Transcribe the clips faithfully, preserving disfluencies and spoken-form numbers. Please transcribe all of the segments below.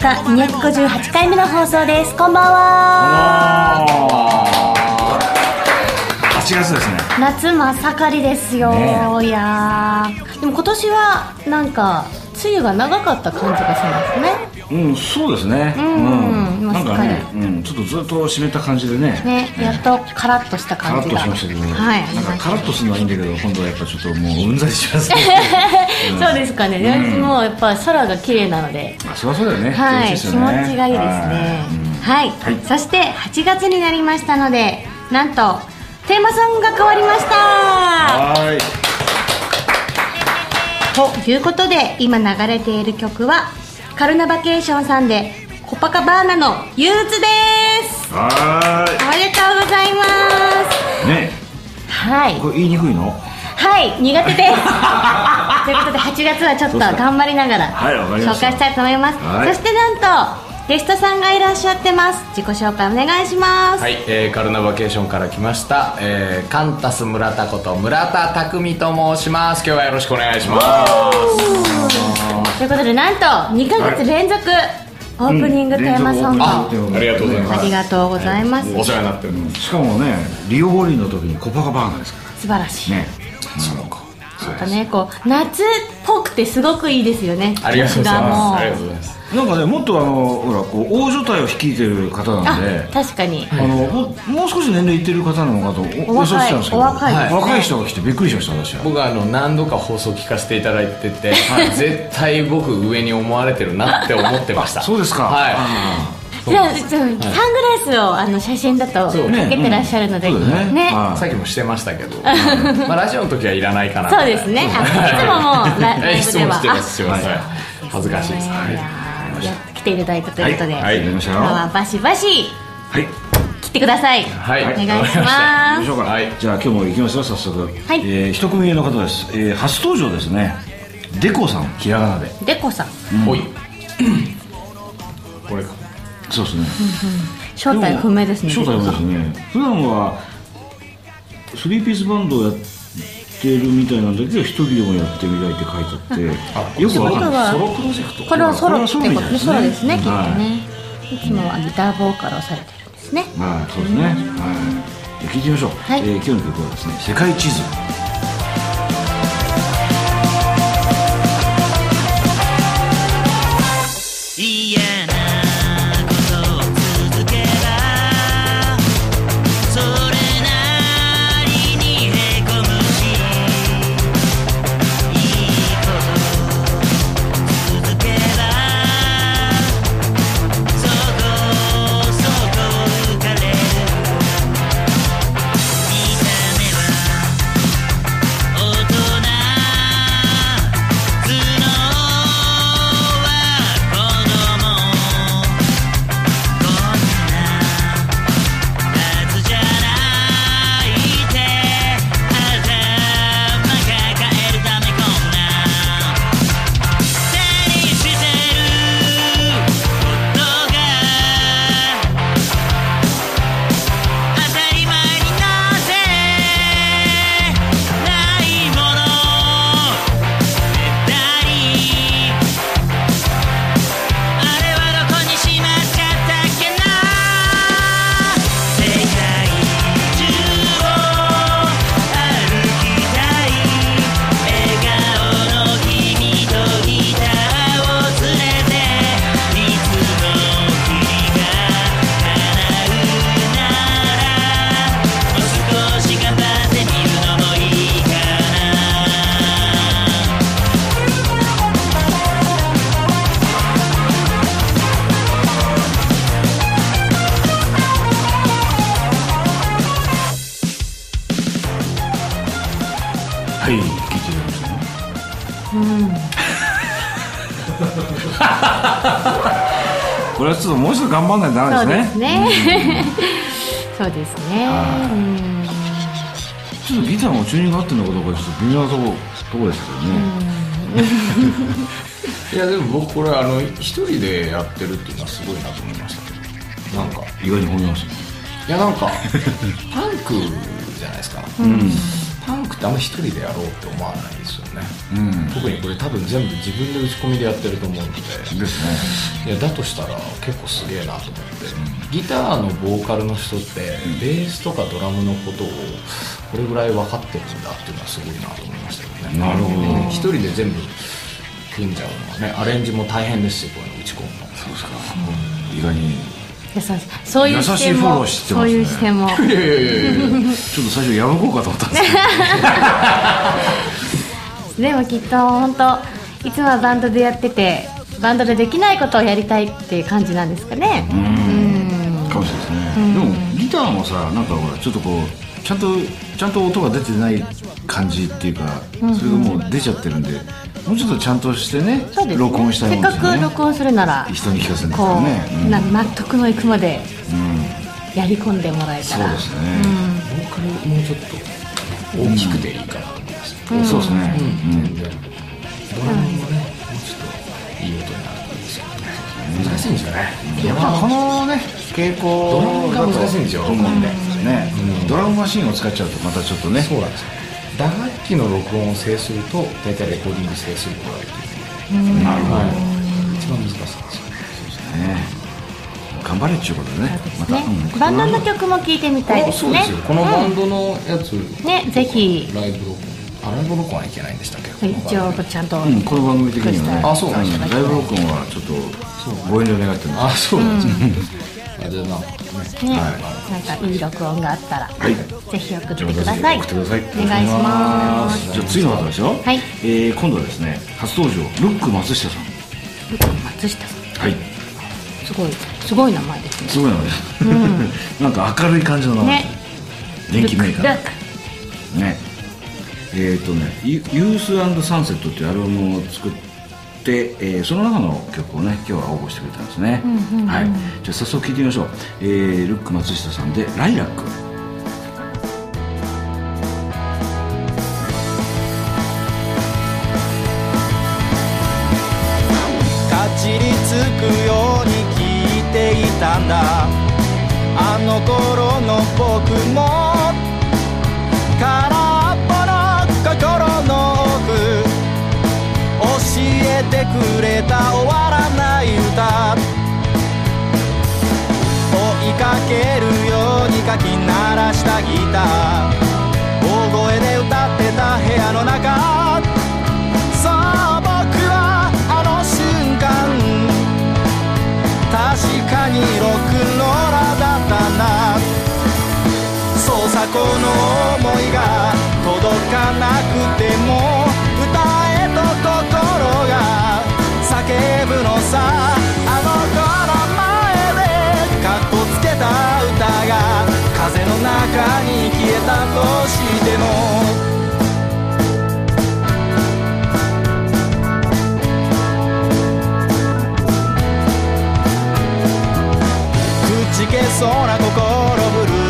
かにひゃくごじゅうはちかいめの放送です。こんばんは。はちがつですね。夏真っ盛りですよ、ね、いやでも今年はなんか梅雨が長かった感じがしますね。うん、そうですね。うん、うん、なんかね、うん、ちょっとずっと湿った感じでね。ね、やっとカラッとした感じが。カラッとしましたけど、はい。なんかカラッとするのはいいんだけど、今度はやっぱちょっともううんざりしますね。そうですかね。うん、もうやっぱ空が綺麗なので。あ、そうそうだよね。はい、気持ちがいいですね。はい。はい、そしてはちがつになりましたので、なんとテーマソングが変わりました。はい。ということで今流れている曲はカルナバケーションさんでコパカバーナの憂鬱です。はーい、おめでとうございますね。はい、これ言いにくいの？はい、苦手ですということではちがつはちょっと頑張りながら紹介したいと思います。はい、そしてなんとゲストさんがいらっしゃってます。自己紹介お願いします。はい、えー、カルナバケーションから来ました、えー、カンタス村田こと村田匠と申します。今日はよろしくお願いします。ということでなんとにかげつ連続オープニングテーマソング、うん、あ, ありがとうございます。ありがとうございます、えー、お世話になっております。しかもね、リオ五輪の時にコパカバーナですから素晴らしいね。その子ちょっとね、こう夏っぽくてすごくいいですよね。ありがとうございます。ありがとうございます。なんかね、もっとあのほらこう大所帯を率いてる方なんで、確かにあのもう少し年齢いってる方なのかと予想してたんですけど、若い、はい、若い人が来てびっくりしました。私は僕はあの何度か放送聞かせていただいてて、はい、絶対僕上に思われてるなって思ってました。そうですか。はい、あじゃあサングラスをあの写真だとかけてらっしゃるので、さっきもしてましたけど、まあ、ラジオの時はいらないかな。そうですね。いつももうライブでは恥ずかしいです。来ていただいたということで、今日はバシバシ切ってください。はい、お願いします。じゃあ今日も行きますよ、早速。一組目の方です。初登場ですね。デコさん、ひらがなでデコさん。おい、これか。そうですね。正体不明ですね。正体不明ですね。普段はスリーピースバンドをやってるみたいなんだけど、一人でもやってみたいって書いてあって、よくわかんない。ソロプロジェクト。これはソロってことですね。そうですね。きっとね。いつもはギターボーカルをされてるんですね。はい、そうですね。はい。聞いてみましょう。今日の曲はですね、世界地図。これはちょっともう一度頑張らないとダメですね。そうですね。ちょっとギターもチューニング合ってるのかどうかちょっと微妙なところとこですけどね。いやでも僕これあの一人でやってるっていうのはすごいなと思いましたけど、なんか意外に思いましたね。いやなんかパンクじゃないですか。うん、パンクってあんまり一人でやろうって思わないですよね、うん、特にこれ多分全部自分で打ち込みでやってると思うのでですね。いやだとしたら結構すげえなと思って、うん、ギターのボーカルの人ってベースとかドラムのことをこれぐらい分かってるんだっていうのはすごいなと思いましたけどね。なるほど、ね、一人で全部組んじゃうのはね、アレンジも大変ですし、こういうの打ち込むの。そうですか、うん、意外に優しい、そういう視点も、優しいフォローしてますね。そういう視点もいやいやいやいやちょっと最初やめこうかと思ったんですけどでもきっと本当いつもはバンドでやっててバンドでできないことをやりたいっていう感じなんですかね。うんうんかもしれないですね。でもギターもさ、なんかほらちょっとこうちゃんとちゃんと音が出てない感じっていうか、うんうん、それがもう出ちゃってるんで、もうちょっとちゃんとしてね、録音したいもんですよね。せっかく録音するなら人に聞かせるんですよね、うん、な納得のいくまでやり込んでもらえたら、うん、そうですね、うん、ボーカルもうちょっと大きくていいかなと思いました、うん、そうですね、うんうん、ドラムもね、もうちょっといい音になるといいですよね、うん、難しいんですよね、うん、やっぱこのね、傾向ドラムが難しいんですよ、うんうんねうん、ドラムマシンを使っちゃうとまたちょっとね、そうなんですよ。打楽器の録音を制すると大体レコーディング制することができるので、なるほど、一番難しいですよね。そうですね、頑張れっちゅうことでね、また、うん、バンドの曲も聴いてみたいですね。そうですよ、このバンドのやつ、うん、ね、ぜひライブ録音、あ、ライブ録音はいけないんでしたっけ。一応ちゃんと、うん、この番組的にはね、あ、そうなんですね、ライブ録音はちょっとご遠慮願ってます。あ、そうなんですねじゃあなんかね、はい、なんかいい録音があったら、はい、ぜひ送ってください。送ってください。お願いします。じゃあ次の方ですよ。はい。えー、今度はですね、初登場ルック松下さん。ルック松下さん。はい。すごいすごい名前ですね。すごい名前です。うん、なんか明るい感じの名前。ね。元気メーカー。ルック。ね。えーとね、ユース&サンセットっていうアルバムを作って。でえー、その中の曲をね今日は応募してくれたんですね、うんうんうん、はい、じゃあ早速聴いてみましょう、えー、ルック松下さんでライラック。立ちりつくように聞いていたんだ、あの頃の僕も空っぽの心の奥、教えてくれた終わらない歌、追いかけるようにかき鳴らしたギター、大声で歌ってた部屋の中、さあ僕はあの瞬間確かにロックンローラーだったな、そうさこの想いが届かなくても歌え心が叫ぶのさ、あの子の前でカッコつけた歌が風の中に消えたとしても、口消そうな心奮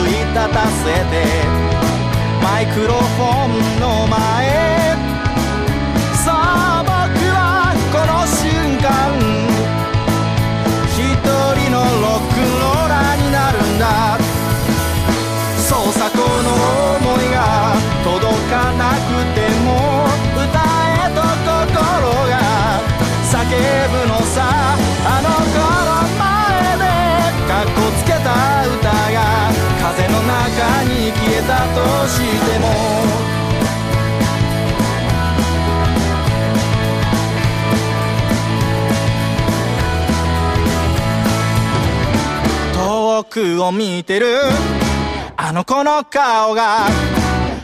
い立たせてマイクロフォンの前、一人のロックンローラーになるんだ、そうさこの想いが届かなくても歌えと心が叫ぶのさ、あの頃前でカッコつけた歌が風の中に消えたとしても、僕を見てるあの子の顔が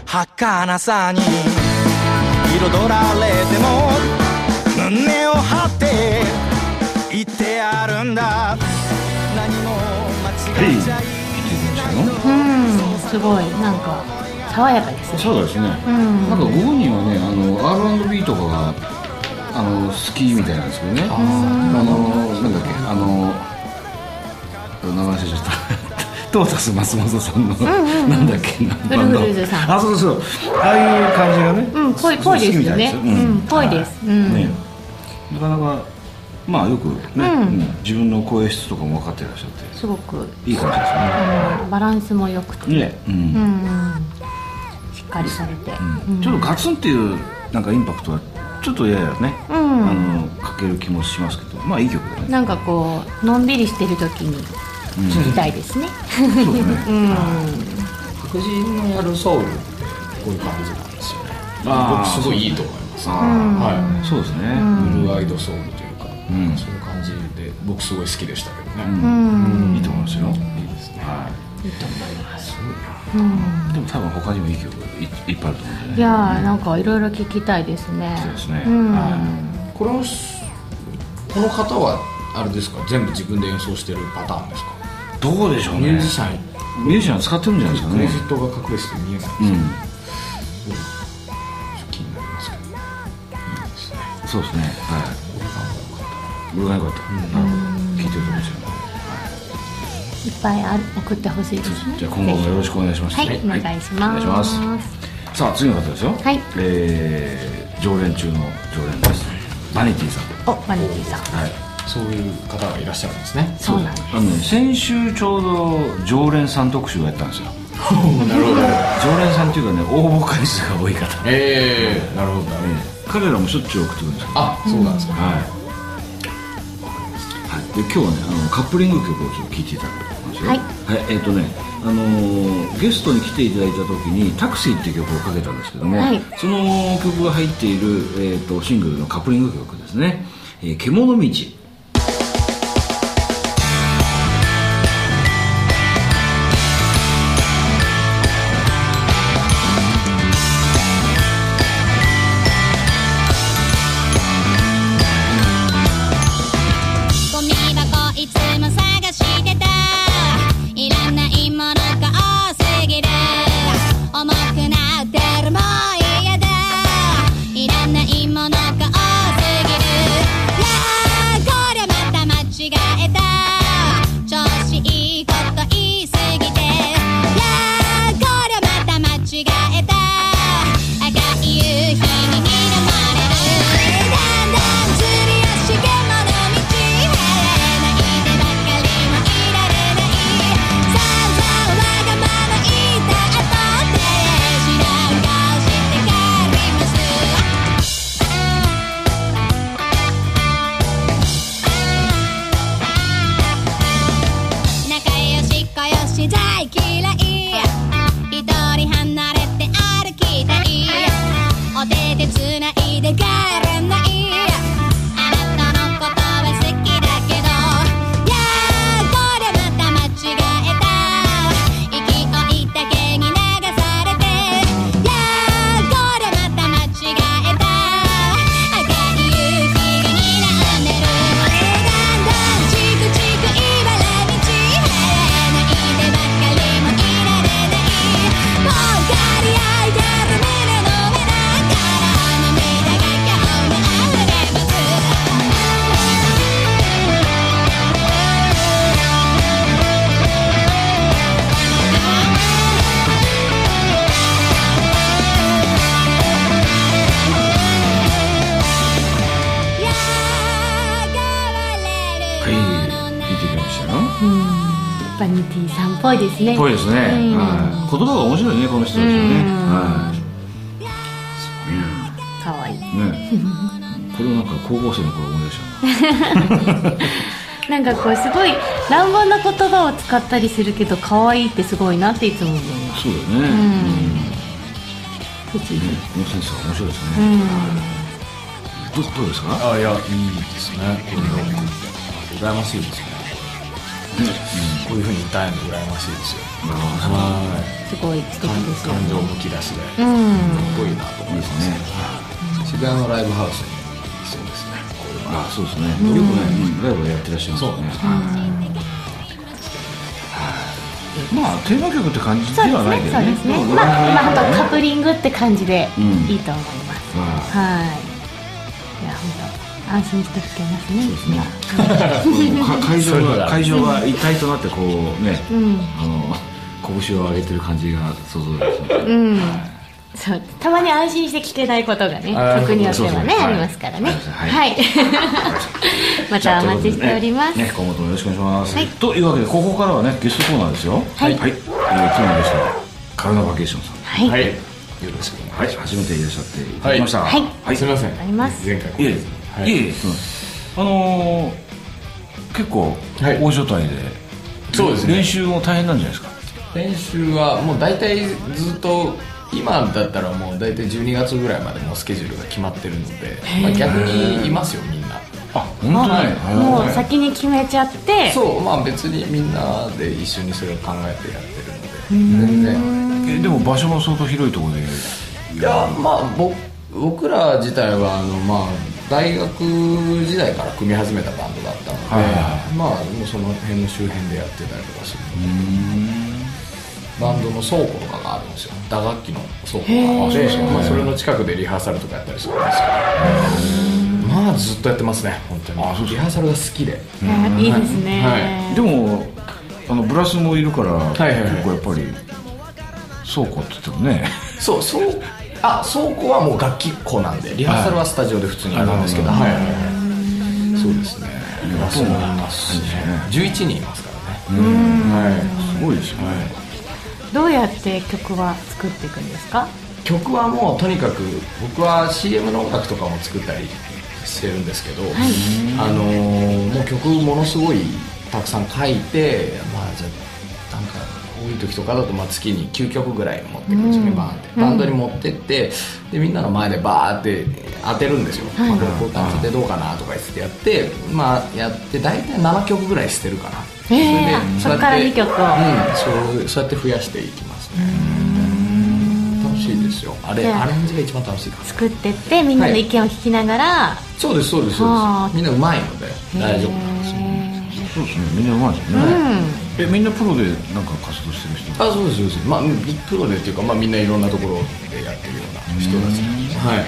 儚さに彩られても胸を張って言ってあるんだ、何も間違っちゃいない、うん、すごいなんか爽やかですね。そうですね、うん、なんかご本人はね、あの アールアンドビー とかがあの好きみたいなんですけどね、あのなんだっけ、あの名前忘れちゃったトータス松本さんの、うんうん、なんだっけな、ブルフルズさん、あ、そうそう、ああいう感じがね、うん、ぽいぽいですよね、うん、ぽいです、うん、ね、なかなかまあよくね、うん、自分の声質とかも分かってらっしゃってすごくいい感じですね、うん、バランスも良くてね、うん、うん、しっっかりされて、うんうん、ちょっとガツンっていうなんかインパクトはちょっとややね、うん、あのかける気もしますけど、まあいい曲だね。なんかこうのんびりしてる時に聴きたいですね。そうですね、うん、白人のやるソウルってこういう感じなんですよね。僕すごいいいと思います、ね、はい、そうですね、うん、ブルーアイドソウルというか、うん、そういう感じで僕すごい好きでしたけどね、うんうん、いいと思いますよ、うん、いいですね、はい、いいと思います。うん、でも多分他にもいい曲 い, いっぱいあると思うんでね。いやー、うん、なんかいろいろ聴きたいですね。そうですね、うん、このこの方はあれですか、全部自分で演奏してるパターンですか。どうでしょうね。ミュージシャンミュージシャン使ってるんじゃないですかね。クレジットが隠れてて見えないですけど、うんうん、気になりますけど、いいですね。そうですね、はい、俺が良かった俺が良かった、うん、なるほど、聴いてると思うんですよね。いっぱいある送ってほしいですね。じゃあ今後もよろしくお願いします。はい、はい、お願いします。さあ次の方ですよ、はい、えー、常連中の常連です。バニティさん。お、バニティさん、はい、そういう方がいらっしゃるんですね。そうなんです。あのね、先週ちょうど常連さん特集をやったんですよ。なるほど、常連さんというかね、応募回数が多い方。えー、なるほど、ね、彼らもしょっちゅう送ってくるんですよ。あ、そうなんですか、ね、うん、はいはい、で今日はね、あのカップリング曲をちょっと聴いていただく。はい、はい、えっ、ー、とね、あのー、ゲストに来ていただいた時に「タクシー」っていう曲をかけたんですけども、はい、その曲が入っている、えー、とシングルのカップリング曲ですね、えー「獣道」。ぽいですね。ぽいですね、うん、はい、言葉が面白いね、この人たちはね、はい、かわいい、ね、これをなんか高校生の頃思い出したな, なんかこうすごい乱暴な言葉を使ったりするけどかわいいってすごいなっていつも思います。そうだね、うんうん、このセンスが面白いですね、うん、ど, どうですか。あ、いや、いいですね、これは羨ましいですね、うん、こういう風に歌えるの羨ましいですよ。はい、すごい素敵ですよ、ね、感情むき出しで、うん、かっこいいなと思いますね。渋谷のライブハウスにそうですね。これはあ、そうですね。よくね、うん、ライブをやってらっしゃいますね。そうね。まあテーマ曲って感じではないけどね。そうですね。そうですね。まあ、まあ、あとカップリングって感じでいいと思います。うん、はい。安心して聞けますね。そうですね。会場は会場は一体となってこうね、うん、あの拳を上げてる感じが想像できます、ね、うん、はい、そう。たまに安心して聞けないことがね、曲によってはね、そうそうそう、ありますからね。はい。はい、またお待ちしております。ね、今後ともよろしくお願いします。はい、というわけでここからはねゲストコーナーですよ。はい。はい。えー、今日のゲストはカルナバケーションさん。はい。はい、よろしくお願いします。初めていらっしゃっていただきました。はい、すみません。あります。前回ここです。いえいえ、あの結構大所帯で、そうですね。練習も大変なんじゃないですか。練習はもう大体ずっと今だったらもう大体じゅうにがつぐらいまでもうスケジュールが決まってるので、まあ、逆にいますよみんな。あ、本当ね。もう先に決めちゃって。そう、まあ別にみんなで一緒にそれを考えてやってるので、全然。え、でも場所も相当広いところで。いや、まあぼ僕ら自体はあのまあ。大学時代から組み始めたバンドだったので、はい、まあもうその辺の周辺でやってたりとかするので、うん、バンドの倉庫とかがあるんですよ。打楽器の倉庫があって、まあ、それの近くでリハーサルとかやったりするんですけど、まあずっとやってますね本当に。あ、そうそう、リハーサルが好きで、はい、いいですね、はい、でもあのブラスもいるから、はいはいはい、結構やっぱり倉庫って言ってもね、そうそう、あ、倉庫はもう楽器庫なんで、リハーサルはスタジオで普通にやるんですけど、はいはいはいはい、そうですね。そうですね。じゅういちにんいますからね。うん、はい、すごいですね。どうやって曲は作っていくんですか？曲はもうとにかく僕は シーエム の音楽とかも作ったりしてるんですけど、はい、あのー、もう曲ものすごいたくさん書いて、まあじゃあなんか。多い時とかだとまあ月にきゅうきょくぐらい持ってくるんですよね、うん、バーンってバンドに持ってって、うん、でみんなの前でバーって当てるんですよ、はい、まあ、こうやってどうかなとか言ってやって、まあ、やって大体ななきょくぐらい捨てるかな、えー、それでそっからにきょくを、うん、そう、そうやって増やしていきますね。楽しいですよあれ。アレンジが一番楽しいから作ってってみんなの意見を聞きながら、はい、そうですそうですそうです。みんなうまいので大丈夫なんですよ。そうですね、みんなうまいですね、うん。え、みんなプロでなんか活動してる人？あ、そうですそうです。まあプロでっていうか、まあみんないろんなところでやってるような人たちなんです。はい。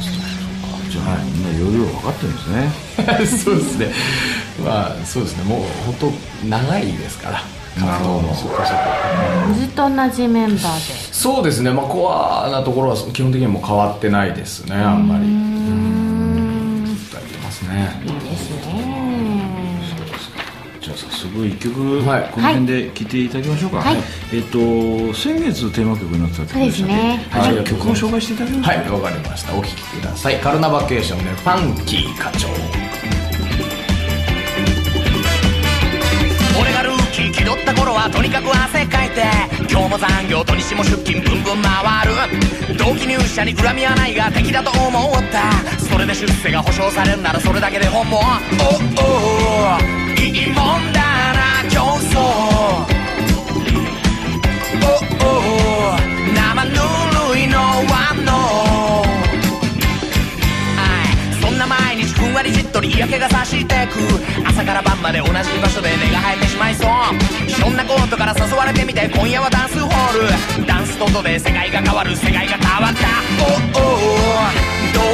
そうそうそう。じゃあ、はい、みんな要領分かってるんですね。そうですね。まあそうですね。もう本当長いですから。なるほど。ずっと同じメンバーで。そうですね。まあコアなところは基本的にもう変わってないですね。あんまり。うーん。ずっとやってますね。いいですね。早速いっきょく、はい、この辺で聴いていただきましょうか、はい、えー、と先月テーマ曲になってた曲でしたね、はい、はい、曲を紹介していただきましょうか。はい、わかりました。お聴きください。カルナバケーションでファンキー課長。俺がルーキー気取った頃はとにかく汗かいて、今日も残業土日も出勤ブンブン回る。同期入社に恨みはないが敵だと思った。それで出世が保証されるならそれだけで本望。おっおっいいもんだな競争、oh oh、生ぬるいのワンノー。そんな毎日ふんわりじっとり嫌気がさしてく。朝から晩まで同じ場所で根が生えてしまいそう。そんなことから誘われてみて今夜はダンスホール。ダンスと音で世界が変わる、世界が変わった。 oh oh、 ド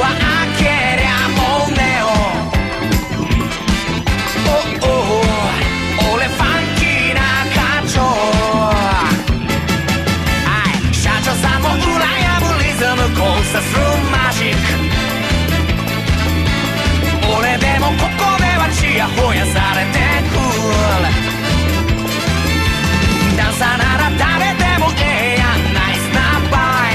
ア開けりゃもうねよ、交差するマジック。俺でもここではちやほやされてくる。ダンサーなら誰でもええやん、ナイスなバイ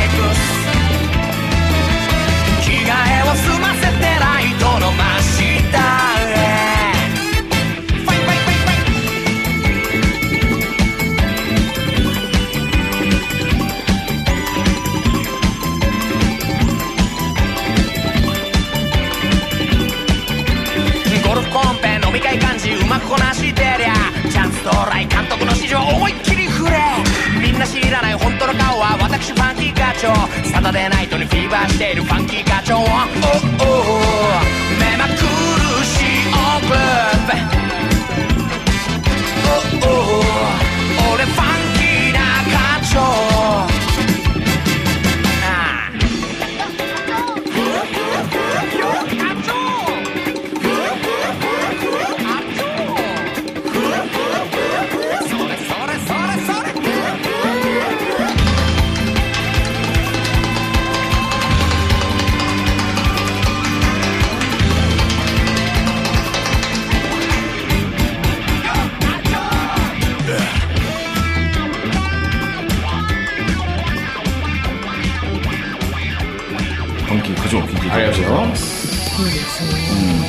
ブス。着替えを済ませてライトの真下うまくこなしてりゃチャンス到来。監督の指示は思いっきり振れ。みんな知らない本当の顔は私ファンキー課長。サタデーナイトにフィーバーしているファンキー課長。おお目まくるしオープン、おお俺ファンキーな課長。ありがとうございます。そうですね、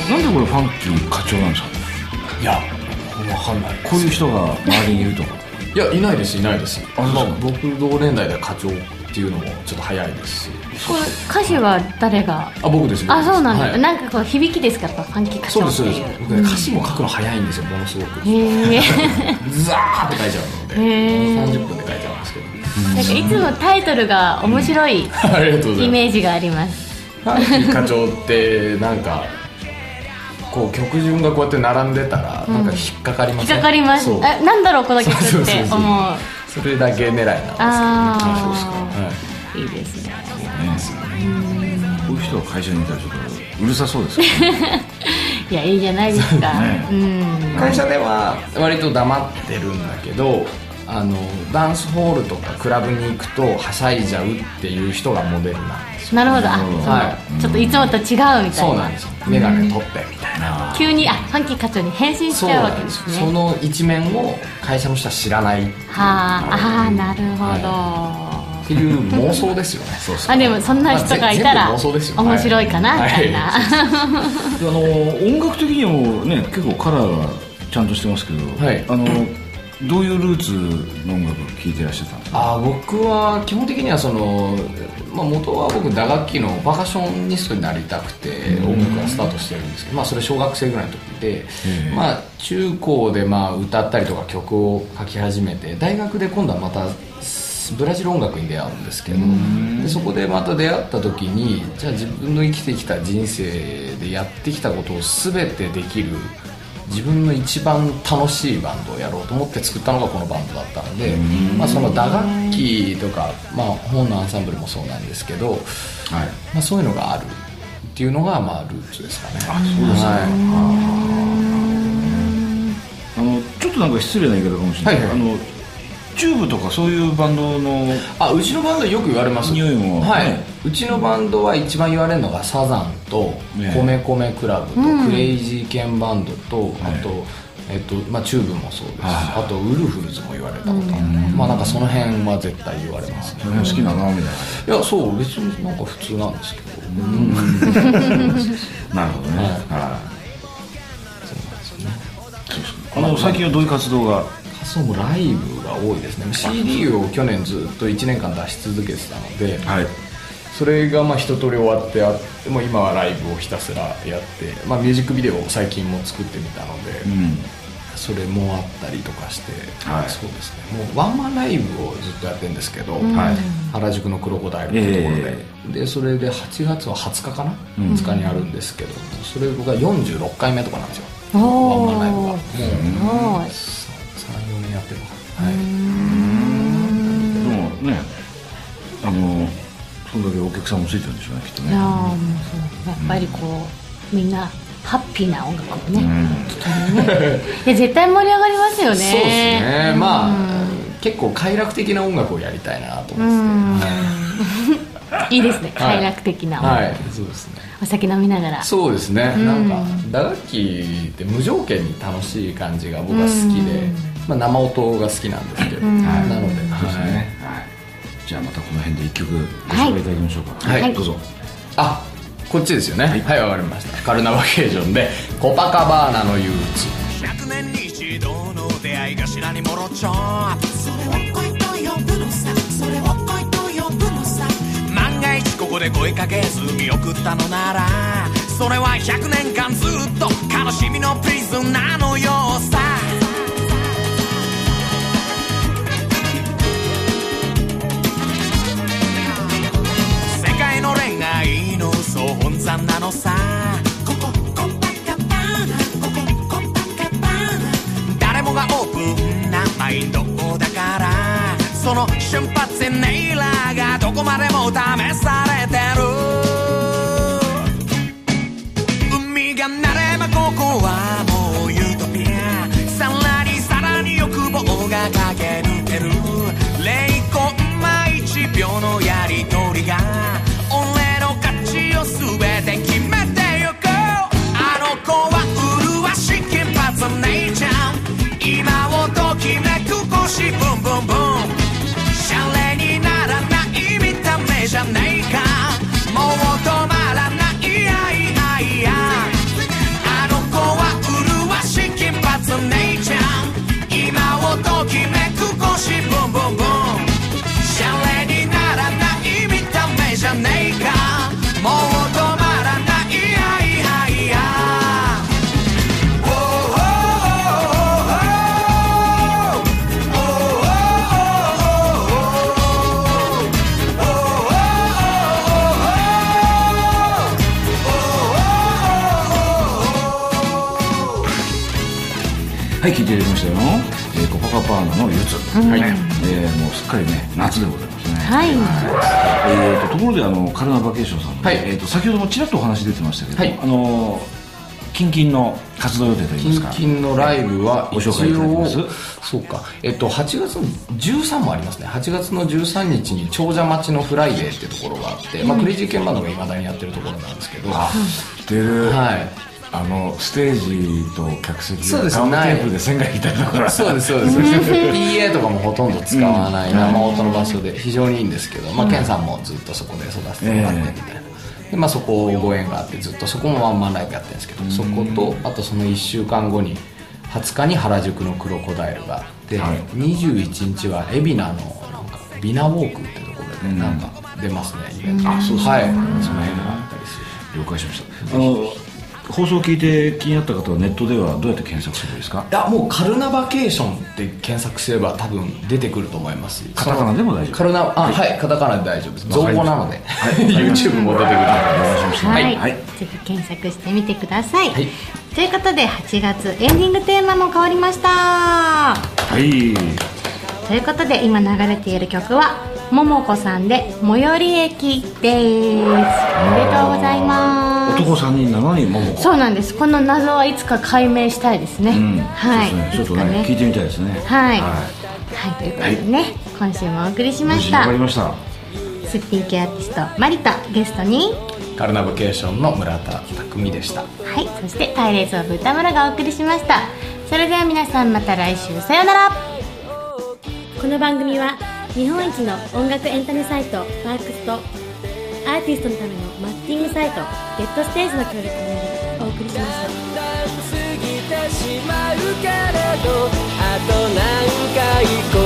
うん、なんでこれファンキー課長なんですか。いや分かんない、こういう人が周りにいるとかいやいないですいないです。あ、まあ、僕同年代で課長っていうのもちょっと早いですし。これ歌詞は誰が。あ、僕です。あ、そうなんだ、はい、なんかこう響きですか、ファンキー課長っていう。そうです、僕ね、歌詞も書くの早いんですよ、ものすごく。へえザーって書いちゃうのでさんじゅっぷんで書いちゃうんですけど、なんかいつもタイトルが面白い、うん、ありがとうございます。イメージがあります。ファンキー課長ってなんかこう曲順がこうやって並んでたらなんか引っかかります、ね、うん、引っかかります。あ、なんだろうこの曲って思う。それだけ狙いなんですけどね。あ、そうですか、はい、いいですね。こういう人が会社にいたらちょっとうるさそうですけどねいや、いいじゃないですか、ね、うん、会社では割と黙ってるんだけど、あのダンスホールとかクラブに行くとはしゃいじゃうっていう人がモデルなんですよ。なるほど、はい、ちょっといつもと違うみたいな。そうなんですよ、眼鏡取ってみたいな。急に、あ、ファンキー課長に変身しちゃうわけですね。 そ, その一面を会社の人は知らないっていう。ああ、なるほど、はい、っていう妄想ですよねそうそう、あ、でもそんな人がいたら、まあ、面白いかなみたいな、はい、そうそうあの音楽的にもね、結構カラーがちゃんとしてますけど、はい、あのどういうルーツの音楽を聴いてらっしゃったんですか。あ、僕は基本的にはその、まあ、元は僕打楽器のパーカッショニストになりたくて音楽がスタートしてるんですけど、まあ、それ小学生ぐらいの時で、まあ、中高でまあ歌ったりとか曲を書き始めて、大学で今度はまたブラジル音楽に出会うんですけど、でそこでまた出会った時に、じゃあ自分の生きてきた人生でやってきたことを全てできる自分の一番楽しいバンドをやろうと思って作ったのがこのバンドだったので、まあ、その打楽器とか、まあ、本のアンサンブルもそうなんですけど、はい、まあ、そういうのがあるっていうのがまあルーツですかね。あ、そうですね、はい、あのちょっとなんか失礼な言い方かもしれない、はいはい、あのチューブとかそういうバンドの。あ、うちのバンドよく言われます。匂いも、はい、ね、うちのバンドは一番言われるのがサザンと米米クラブとクレイジーケンバンドと、あと、えっとまあ、チューブもそうですし、あとウルフルズも言われたことある、まあ、なんかその辺は絶対言われますね。それも好きなのみたいな。いや、そう別になんか普通なんですけどなるほどね、はい、そうなんですよね。あの最近はどういう活動が。そうもライブが多いですね。 シーディー を去年ずっといちねんかん出し続けてたので、はい、それがまあ一通り終わって、あ、もう今はライブをひたすらやって、まあ、ミュージックビデオを最近も作ってみたので、うん、それもあったりとかして、はい、そうですね、もうワンマンライブをずっとやってるんですけど、うん、はい、原宿のクロコダイルというところで、えー、でそれではちがつははつかかな、うん、はつかにあるんですけど、それがよんじゅうろっかいめとかなんですよ、ワンマンライブが。うん、すごいさんよねんやってるのか、はい、うん、でもね、あのそれだけお客さんもついてるんでしょうね、きっとね。いや、もうそうやっぱりこう、うん、みんなハッピーな音楽をね、うん、聞けるねいや絶対盛り上がりますよね。そうですね、うん、まあ結構快楽的な音楽をやりたいなと思っていいですね、快楽的な音楽、はいはい、そうですね、お酒飲みながら。そうですね、うん、なんか打楽器って無条件に楽しい感じが僕は好きで、うん、まあ、生音が好きなんですけど、うん、なので、はい、ね、はい、じゃあまたこの辺でいっきょくご紹介いただきましょうか。はい、はい、どうぞ。あ、こっちですよね。はい、はい、わかりました。カルナバケーションでコパカバーナの憂鬱。ひゃくねんに一度の出会い頭にもろちょん、それを恋と呼ぶのさ、それを恋と呼ぶのさ、万が一ここで声かけず見送ったのなら、それはひゃくねんかんずっと悲しみのプリズンなのよさ。愛の総本山なのさ、ここコンパカバーナ、ここコンパカバーナ、誰もがオープンなマインドだから、その瞬発ネイラーがどこまでも試されてる。海がなればここはもうユートピア、さらにさらに欲望が駆け抜ける、0コンマいちびょうのやりとりが全て決めてゆこう。あの子は麗しき金髪姉ちゃん、今をときめく腰ブンブンブン、シャレにならない見た目じゃないか、もう止まらないはい、聞いていただきましたよ、えー、コパカパーナのゆず、うん、はい、えー、もうすっかりね夏でございますね。はい、えー、と, ところであのカルナバケーションさん、はい、えー、と先ほどもちらっとお話出てましたけど、はい、あのキンキンの活動予定といいますか、キンキンのライブは一応ご紹介いただきます。そうか、えっと、はちがつのじゅうさんもありますね。はちがつのじゅうさんにちに長者町のフライデーってところがあって、うん、まあ、クレイジーケンバンドがいまだにやってるところなんですけど、あ、知ってる、はい、あのステージと客席がガムテープで線が引いたところ、そうですそうですピーエー とかもほとんど使わない生音の場所で非常にいいんですけど、まあ、ケンさんもずっとそこで育ててもらってみたいな、えーで、まあ、そこご縁があってずっとそこもワンマンライブやってるんですけど、そことあとそのいっしゅうかんごにはつかに原宿のクロコダイルがあって、はい、にじゅういちにちは海老名のなんかビナウォークってところでなんか出ますね、イベント、あ、そうですね、はい、その辺があったりする。了解しました。あの放送を聞いて気になった方はネットではどうやって検索するんですか。いや、もうカルナバケーションって検索すれば多分出てくると思います。カタカナでも大丈夫。カルナ、あ、はい、はい、カタカナで大丈夫です。造語なので、はい、YouTube も出てくると思います、はいはいはい、ぜひ検索してみてください、はい、ということではちがつエンディングテーマも変わりました。はい、ということで今流れている曲はももこさんで最寄り駅です。おめでとうございます。男さんにんなのにももこ。そうなんです。この謎はいつか解明したいですね、うん、はい、そうですね、ちょっと ね, ね聞いてみたいですね。はい、はいはい、ということでね、はい、今週もお送りしました。わかりました。すっぴん系アーティストマリとゲストにカルナバケーションの村田匠でした。はい、そしてパイレーツオブ歌村がお送りしました。それでは皆さんまた来週、さようなら。この番組は日本一の音楽エンタメサイトワークスとアーティストのためのマッチングサイトゲットステージの協力によりお送りしました。だんだん過ぎてしまうけれどあと何回